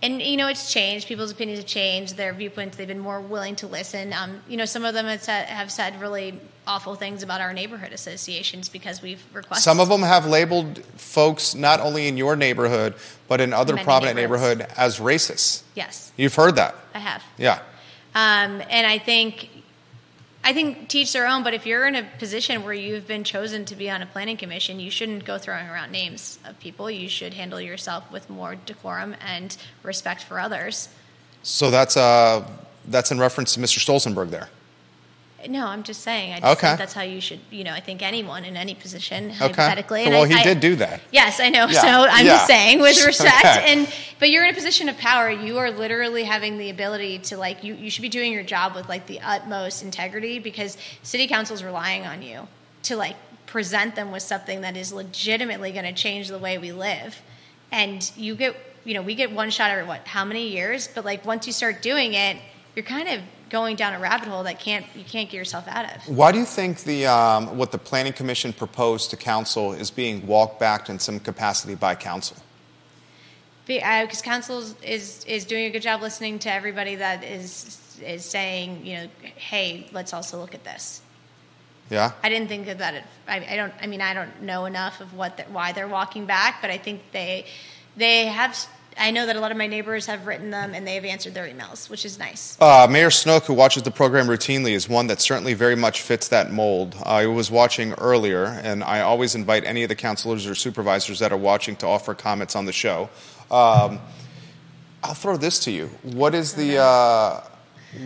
And, you know, it's changed. People's opinions have changed. Their viewpoints, they've been more willing to listen. Um, you know, some of them have said, have said really awful things about our neighborhood associations because we've requested. Some of them have labeled folks not only in your neighborhood, but in other prominent neighborhoods as racist. Yes. You've heard that. I have. Yeah. Um, and I think, I think teach their own, but if you're in a position where you've been chosen to be on a planning commission, you shouldn't go throwing around names of people. You should handle yourself with more decorum and respect for others. So that's uh, that's in reference to Mister Stolzenberg there? No, I'm just saying. I just okay. think that's how you should, you know, I think anyone in any position, okay. hypothetically. And well, I, he I, did do that. Yes, I know. Yeah. So I'm yeah. just saying with respect. Okay. And but you're in a position of power. You are literally having the ability to, like, you, you should be doing your job with, like, the utmost integrity because city council is relying on you to, like, present them with something that is legitimately going to change the way we live. And you get, you know, we get one shot every, what, how many years? But, like, once you start doing it, you're kind of going down a rabbit hole that can't you can't get yourself out of. Why do you think the um, what the Planning Commission proposed to council is being walked back in some capacity by council? Because council is is doing a good job listening to everybody that is is saying, you know, hey, let's also look at this. Yeah. I didn't think of that. At, I, I don't. I mean, I don't know enough of what the, why they're walking back, but I think they they have. I know that a lot of my neighbors have written them, and they have answered their emails, which is nice. Uh, Mayor Snook, who watches the program routinely, is one that certainly very much fits that mold. I was watching earlier, and I always invite any of the councilors or supervisors that are watching to offer comments on the show. Um, I'll throw this to you. What is the uh,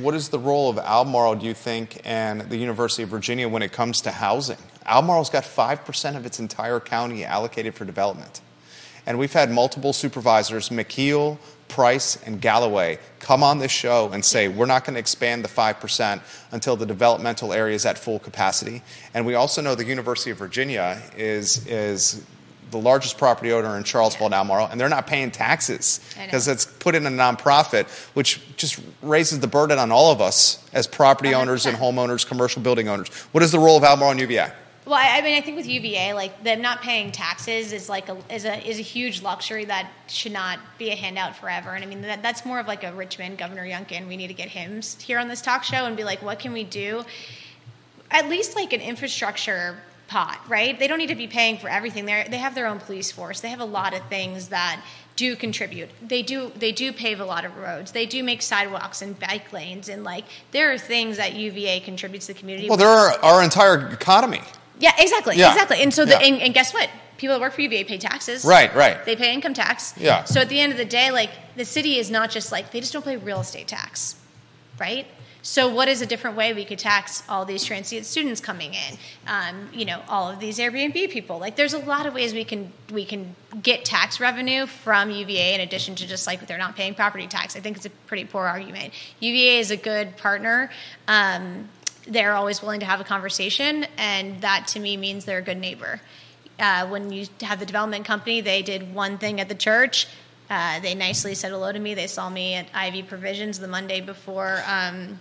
what is the role of Albemarle, do you think, and the University of Virginia when it comes to housing? Albemarle's got five percent of its entire county allocated for development. And we've had multiple supervisors, McKeel, Price, and Galloway come on this show and say, we're not going to expand the five percent until the developmental area is at full capacity. And we also know the University of Virginia is is the largest property owner in Charlottesville and Albemarle, and they're not paying taxes because it's put in a nonprofit, which just raises the burden on all of us as property one hundred percent owners and homeowners, commercial building owners. What is the role of Albemarle and U V A? Well, I, I mean, I think with U V A, like, them not paying taxes is like a, is a is a huge luxury that should not be a handout forever. And I mean, that, that's more of like a Richmond Governor Youngkin. We need to get him here on this talk show and be like, what can we do? At least like an infrastructure pot, right? They don't need to be paying for everything. They they have their own police force. They have a lot of things that do contribute. They do they do pave a lot of roads. They do make sidewalks and bike lanes, and like, there are things that U V A contributes to the community. Well, there are our entire economy. Yeah, exactly, yeah. exactly. And so, the, yeah. and, and guess what? People that work for U V A pay taxes. Right, right. They pay income tax. Yeah. So at the end of the day, like, the city is not just like, they just don't pay real estate tax, right? So what is a different way we could tax all these transient students coming in? Um, you know, all of these Airbnb people. Like, there's a lot of ways we can we can get tax revenue from U V A in addition to just like they're not paying property tax. I think it's a pretty poor argument. U V A is a good partner. Um, they're always willing to have a conversation, and that to me means they're a good neighbor. Uh, when you have the development company, they did one thing at the church. Uh, they nicely said hello to me. They saw me at Ivy Provisions the Monday before um,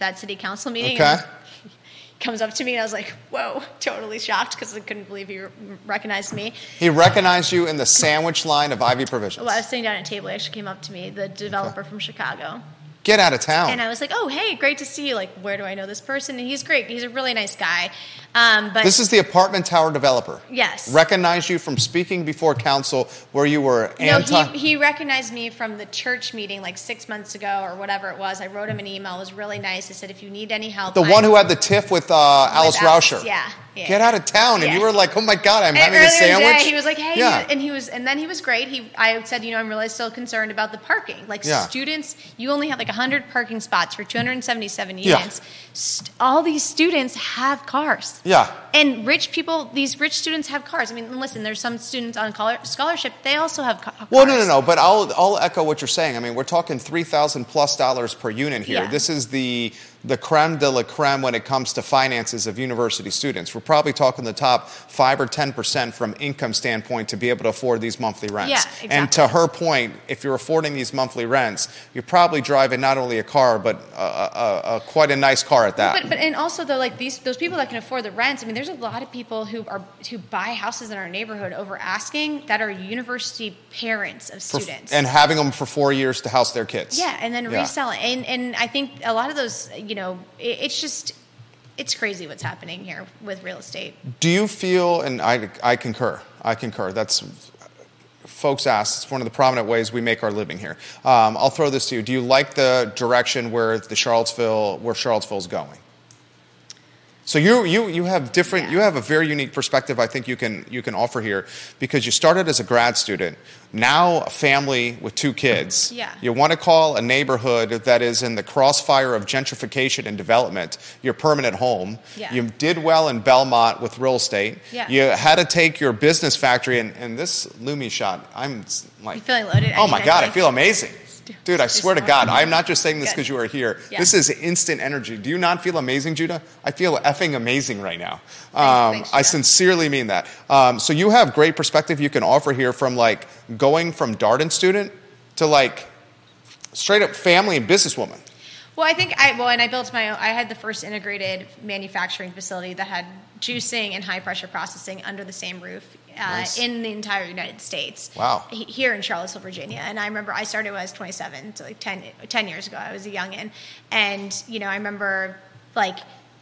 that city council meeting. Okay. And he comes up to me, and I was like, whoa, totally shocked, because I couldn't believe he recognized me. He recognized you in the sandwich line of Ivy Provisions. Well, I was sitting down at a table. He actually came up to me, the developer okay. from Chicago. Get out of town. And I was like, oh, hey, great to see you. Like, where do I know this person? And he's great. He's a really nice guy. Um, but this is the apartment tower developer. Yes. Recognized you from speaking before council where you were anti... No, he, he recognized me from the church meeting like six months ago or whatever it was. I wrote him an email. It was really nice. I said, if you need any help... The I'm... one who had the tiff with uh, Alice with Rauscher. Yeah. Yeah. Get out of town. And yeah. you were like, oh, my God, I'm and having a sandwich. Day, he was like, hey. Yeah. And he was, and then he was great. He, I said, you know, I'm really still concerned about the parking. Like, yeah. students, you only have like one hundred parking spots for two hundred seventy-seven units. Yeah. St- all these students have cars. Yeah. And rich people, these rich students have cars. I mean, listen, there's some students on scholarship. They also have ca- cars. Well, no, no, no. But I'll I'll echo what you're saying. I mean, we're talking three thousand plus dollars per unit here. Yeah. This is the... the creme de la creme when it comes to finances of university students. We're probably talking the top five or ten percent from income standpoint to be able to afford these monthly rents. Yeah, exactly. And to her point, if you're affording these monthly rents, you're probably driving not only a car, but a, a, a, quite a nice car at that. But, but and also, though, like these those people that can afford the rents, I mean, there's a lot of people who are who buy houses in our neighborhood over asking that are university parents of students. For, and having them for four years to house their kids. Yeah, and then yeah. reselling. And, and I think a lot of those... You know, it's just, it's crazy what's happening here with real estate. Do you feel, and I, I concur, I concur. That's, folks ask, it's one of the prominent ways we make our living here. Um, I'll throw this to you. Do you like the direction where the Charlottesville, where Charlottesville's going? So you you you have different, yeah. you have a very unique perspective I think you can you can offer here, because you started as a grad student, now a family with two kids. Yeah. You want to call a neighborhood that is in the crossfire of gentrification and development your permanent home. Yeah. You did well in Belmont with real estate. Yeah. You had to take your business factory, and, and this Lumi shot, I'm like... You feeling loaded? Oh, I my God, I, like, I feel amazing. Dude, I swear to God, I'm not just saying this because you are here. Yeah. This is instant energy. Do you not feel amazing, Judah? I feel effing amazing right now. Um, Thanks, I sincerely mean that. Um, so you have great perspective you can offer here, from like going from Darden student to like straight up family and businesswoman. Well, I think I, well, and I built my own, I had the first integrated manufacturing facility that had juicing and high pressure processing under the same roof. Uh, nice. In the entire United States. Wow. Here in Charlottesville, Virginia. And I remember I started when I was twenty-seven, so like ten, ten years ago. I was a youngin'. And, you know, I remember, like,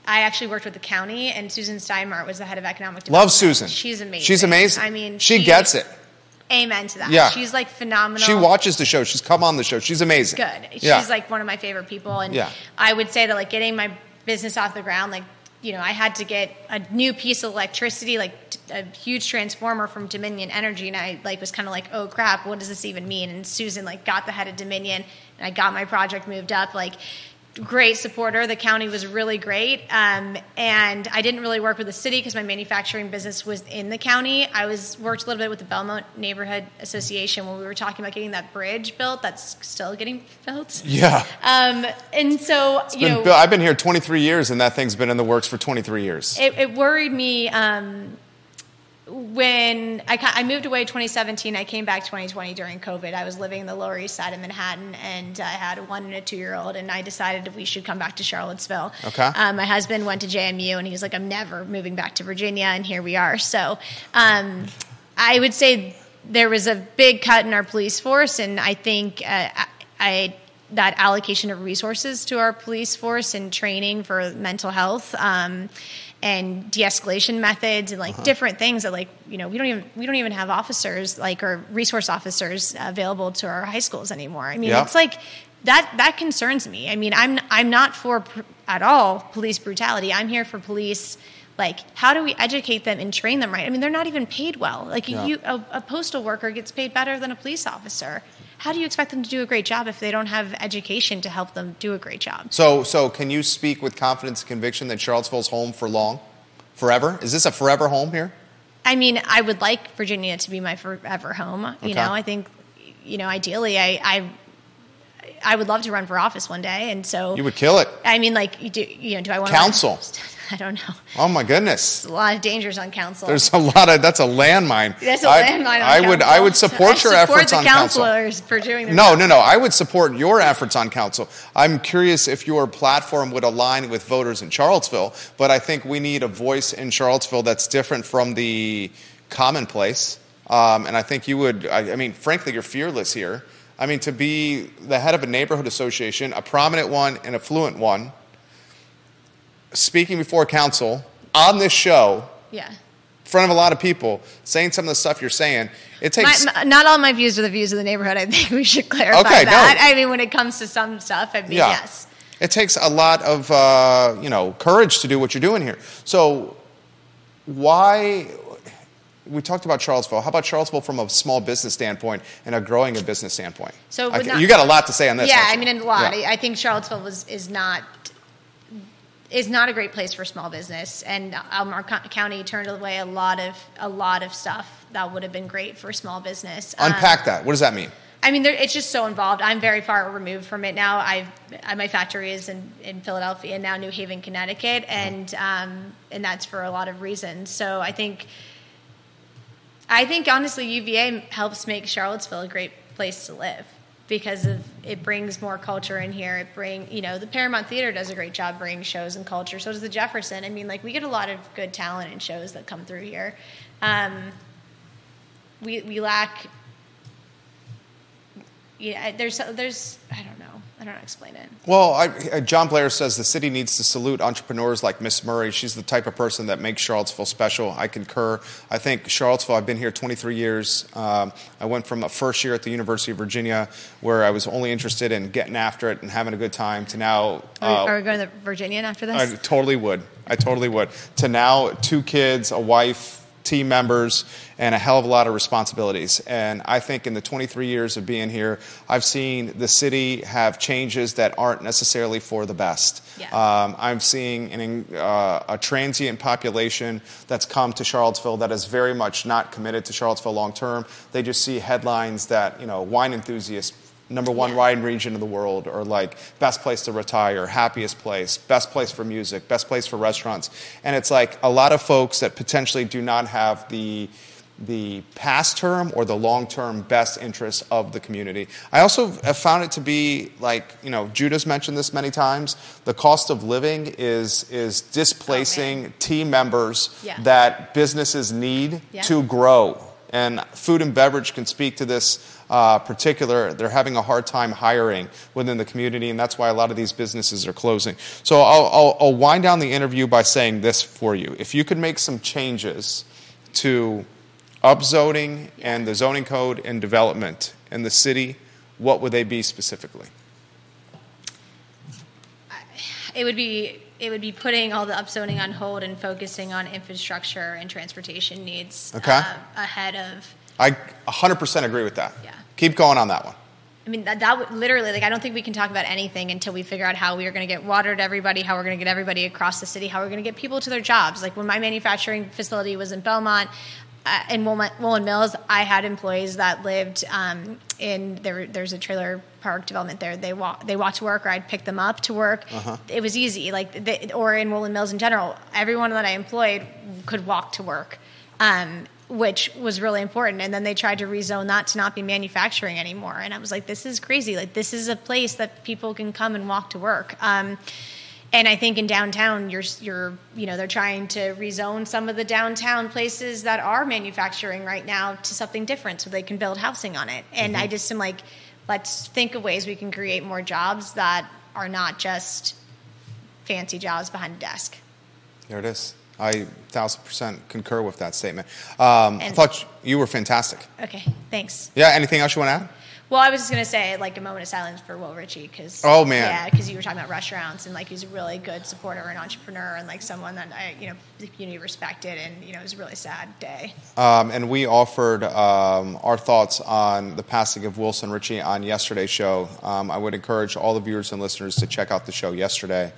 I actually worked with the county, and Susan Steinmart was the head of economic development. Love Susan. She's amazing. She's amazing. I mean, she, she gets it. Amen to that. Yeah. She's like phenomenal. She watches the show. She's come on the show. She's amazing. Good. She's yeah. like one of my favorite people. And yeah. I would say that, like, getting my business off the ground, like, you know, I had to get a new piece of electricity, like t- a huge transformer from Dominion Energy, and I like was kind of like, oh crap, what does this even mean? And Susan like got the head of Dominion, and I got my project moved up. Like, great supporter. The county was really great. Um, and I didn't really work with the city because my manufacturing business was in the county. I was worked a little bit with the Belmont Neighborhood Association when we were talking about getting that bridge built. That's still getting built. Yeah. Um, and so, it's you know. Built. I've been here twenty-three years, and that thing's been in the works for twenty-three years. It, it worried me um, when I, I moved away twenty seventeen. I came back twenty twenty during COVID. I was living in the Lower East Side of Manhattan, and I had a one and a two-year-old, and I decided we should come back to Charlottesville. Okay. Um, my husband went to J M U, and he was like, I'm never moving back to Virginia, and here we are. So um, I would say there was a big cut in our police force, and I think uh, I that allocation of resources to our police force and training for mental health um, and de-escalation methods and like uh-huh. different things that like, you know, we don't even, we don't even have officers like, or resource officers available to our high schools anymore. I mean, yeah. it's like that, that concerns me. I mean, I'm, I'm not for pr- at all police brutality. I'm here for police. Like, how do we educate them and train them right? I mean, they're not even paid well. Like yeah. you, a, a postal worker gets paid better than a police officer. How do you expect them to do a great job if they don't have education to help them do a great job? So so can you speak with confidence and conviction that Charlottesville's home for long? Forever? Is this a forever home here? I mean, I would like Virginia to be my forever home. You okay. know, I think, you know, ideally, I, I I would love to run for office one day. And so... You would kill it. I mean, like, you do, you know, do I want to... Council. I don't know. Oh, my goodness. There's a lot of dangers on council. There's a lot of... That's a landmine. That's a landmine on I council. Would, I would support your support efforts on council. I support the counselors for doing their No, job. no, no. I would support your efforts on council. I'm curious if your platform would align with voters in Charlottesville, but I think we need a voice in Charlottesville that's different from the commonplace. Um, and I think you would... I, I mean, frankly, you're fearless here. I mean, to be the head of a neighborhood association, a prominent one and affluent one, speaking before council on this show, yeah, in front of a lot of people, saying some of the stuff you're saying, it takes... My, my, not all my views are the views of the neighborhood. I think we should clarify okay, that. No. I mean, when it comes to some stuff, I mean, yeah. yes. It takes a lot of, uh, you know, courage to do what you're doing here. So why... We talked about Charlottesville. How about Charlottesville from a small business standpoint and a growing a business standpoint? So I, not, you got a lot to say on this. Yeah, actually. I mean, a lot. Yeah. I think Charlottesville was, is not is not a great place for small business, and Albemarle County turned away a lot of a lot of stuff that would have been great for small business. Unpack um, that. What does that mean? I mean, it's just so involved. I'm very far removed from it now. I've my factory is in, in Philadelphia and now New Haven, Connecticut, and um, and that's for a lot of reasons. So I think. I think, honestly, U V A helps make Charlottesville a great place to live because of it brings more culture in here. It bring, you know, the Paramount Theater does a great job bringing shows and culture. So does the Jefferson. I mean, like, we get a lot of good talent and shows that come through here. Um, we we lack, yeah, there's, there's, I don't know. I don't know how to explain it. Well, I, John Blair says the city needs to salute entrepreneurs like Miss Murray. She's the type of person that makes Charlottesville special. I concur. I think Charlottesville, I've been here twenty-three years. Um, I went from a first year at the University of Virginia where I was only interested in getting after it and having a good time to now. Uh, are, we, are we going to Virginian after this? I totally would. I totally would. To now, two kids, a wife, team members, and a hell of a lot of responsibilities. And I think in the twenty-three years of being here, I've seen the city have changes that aren't necessarily for the best. Yeah. Um, I'm seeing an, uh, a transient population that's come to Charlottesville that is very much not committed to Charlottesville long term. They just see headlines that, you know, wine enthusiasts, number one yeah. wine region in the world, or like best place to retire, happiest place, best place for music, best place for restaurants. And it's like a lot of folks that potentially do not have the the past term or the long-term best interests of the community. I also have found it to be like, you know, Judah's mentioned this many times, the cost of living is is displacing oh, team members yeah. that businesses need yeah. to grow. And food and beverage can speak to this uh, particular. They're having a hard time hiring within the community, and that's why a lot of these businesses are closing. So I'll, I'll, I'll wind down the interview by saying this for you. If you could make some changes to upzoning and the zoning code and development in the city, what would they be specifically? It would be... It would be putting all the upzoning on hold and focusing on infrastructure and transportation needs okay. uh, ahead of... I one hundred percent agree with that. Yeah. Keep going on that one. I mean, that, that would literally, like, I don't think we can talk about anything until we figure out how we are going to get water to everybody, how we're going to get everybody across the city, how we're going to get people to their jobs. Like, when my manufacturing facility was in Belmont, uh, in Woolen Mills, I had employees that lived um, in, there, there's a trailer park development there. They walk, they walked to work, or I'd pick them up to work. Uh-huh. It was easy. Like, they, or in Woolen Mills in general, everyone that I employed could walk to work. Um, which was really important. And then they tried to rezone that to not be manufacturing anymore. And I was like, this is crazy. Like, this is a place that people can come and walk to work. Um, and I think in downtown, you're, you're, you know, they're trying to rezone some of the downtown places that are manufacturing right now to something different so they can build housing on it. And mm-hmm. I just am like, let's think of ways we can create more jobs that are not just fancy jobs behind a desk. There it is. I thousand percent concur with that statement. Um, I thought you were fantastic. Okay, thanks. Yeah, anything else you want to add? Well, I was just going to say, like, a moment of silence for Will Ritchie. Cause, oh, man. Yeah, because you were talking about restaurants, and, like, he's a really good supporter and entrepreneur and, like, someone that, I, you know, the community respected, and, you know, it was a really sad day. Um, and we offered um, our thoughts on the passing of Wilson Ritchie on yesterday's show. Um, I would encourage all the viewers and listeners to check out the show yesterday.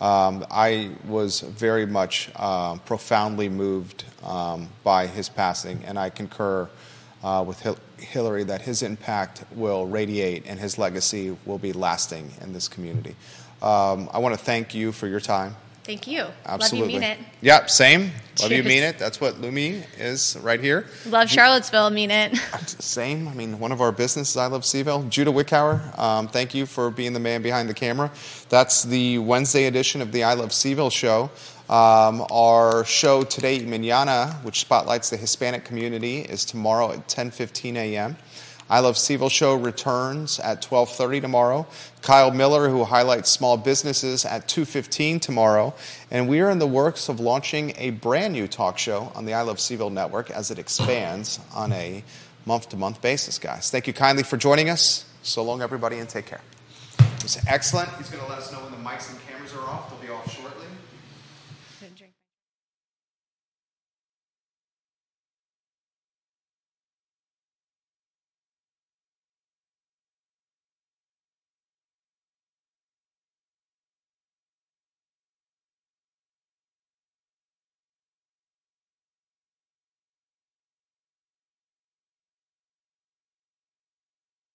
Um, I was very much uh, profoundly moved um, by his passing, and I concur uh, with Hil- Hillary that his impact will radiate and his legacy will be lasting in this community. Um, I want to thank you for your time. Thank you. Absolutely. Love you, mean it. Yep, same. Cheers. Love you, mean it. That's what Lumi is right here. Love Charlottesville, mean it. Same. I mean, one of our businesses, I Love Seaville. Judah Wickhauer, um, thank you for being the man behind the camera. That's the Wednesday edition of the I Love Seaville show. Um, our show today, Manana, which spotlights the Hispanic community, is tomorrow at ten fifteen a.m. I Love Seville show returns at twelve thirty tomorrow. Kyle Miller, who highlights small businesses, at two fifteen tomorrow. And we are in the works of launching a brand new talk show on the I Love Seville network as it expands on a month-to-month basis, guys. Thank you kindly for joining us. So long, everybody, and take care. It was excellent. He's going to let us know when the mics and cameras are off. They'll be off shortly.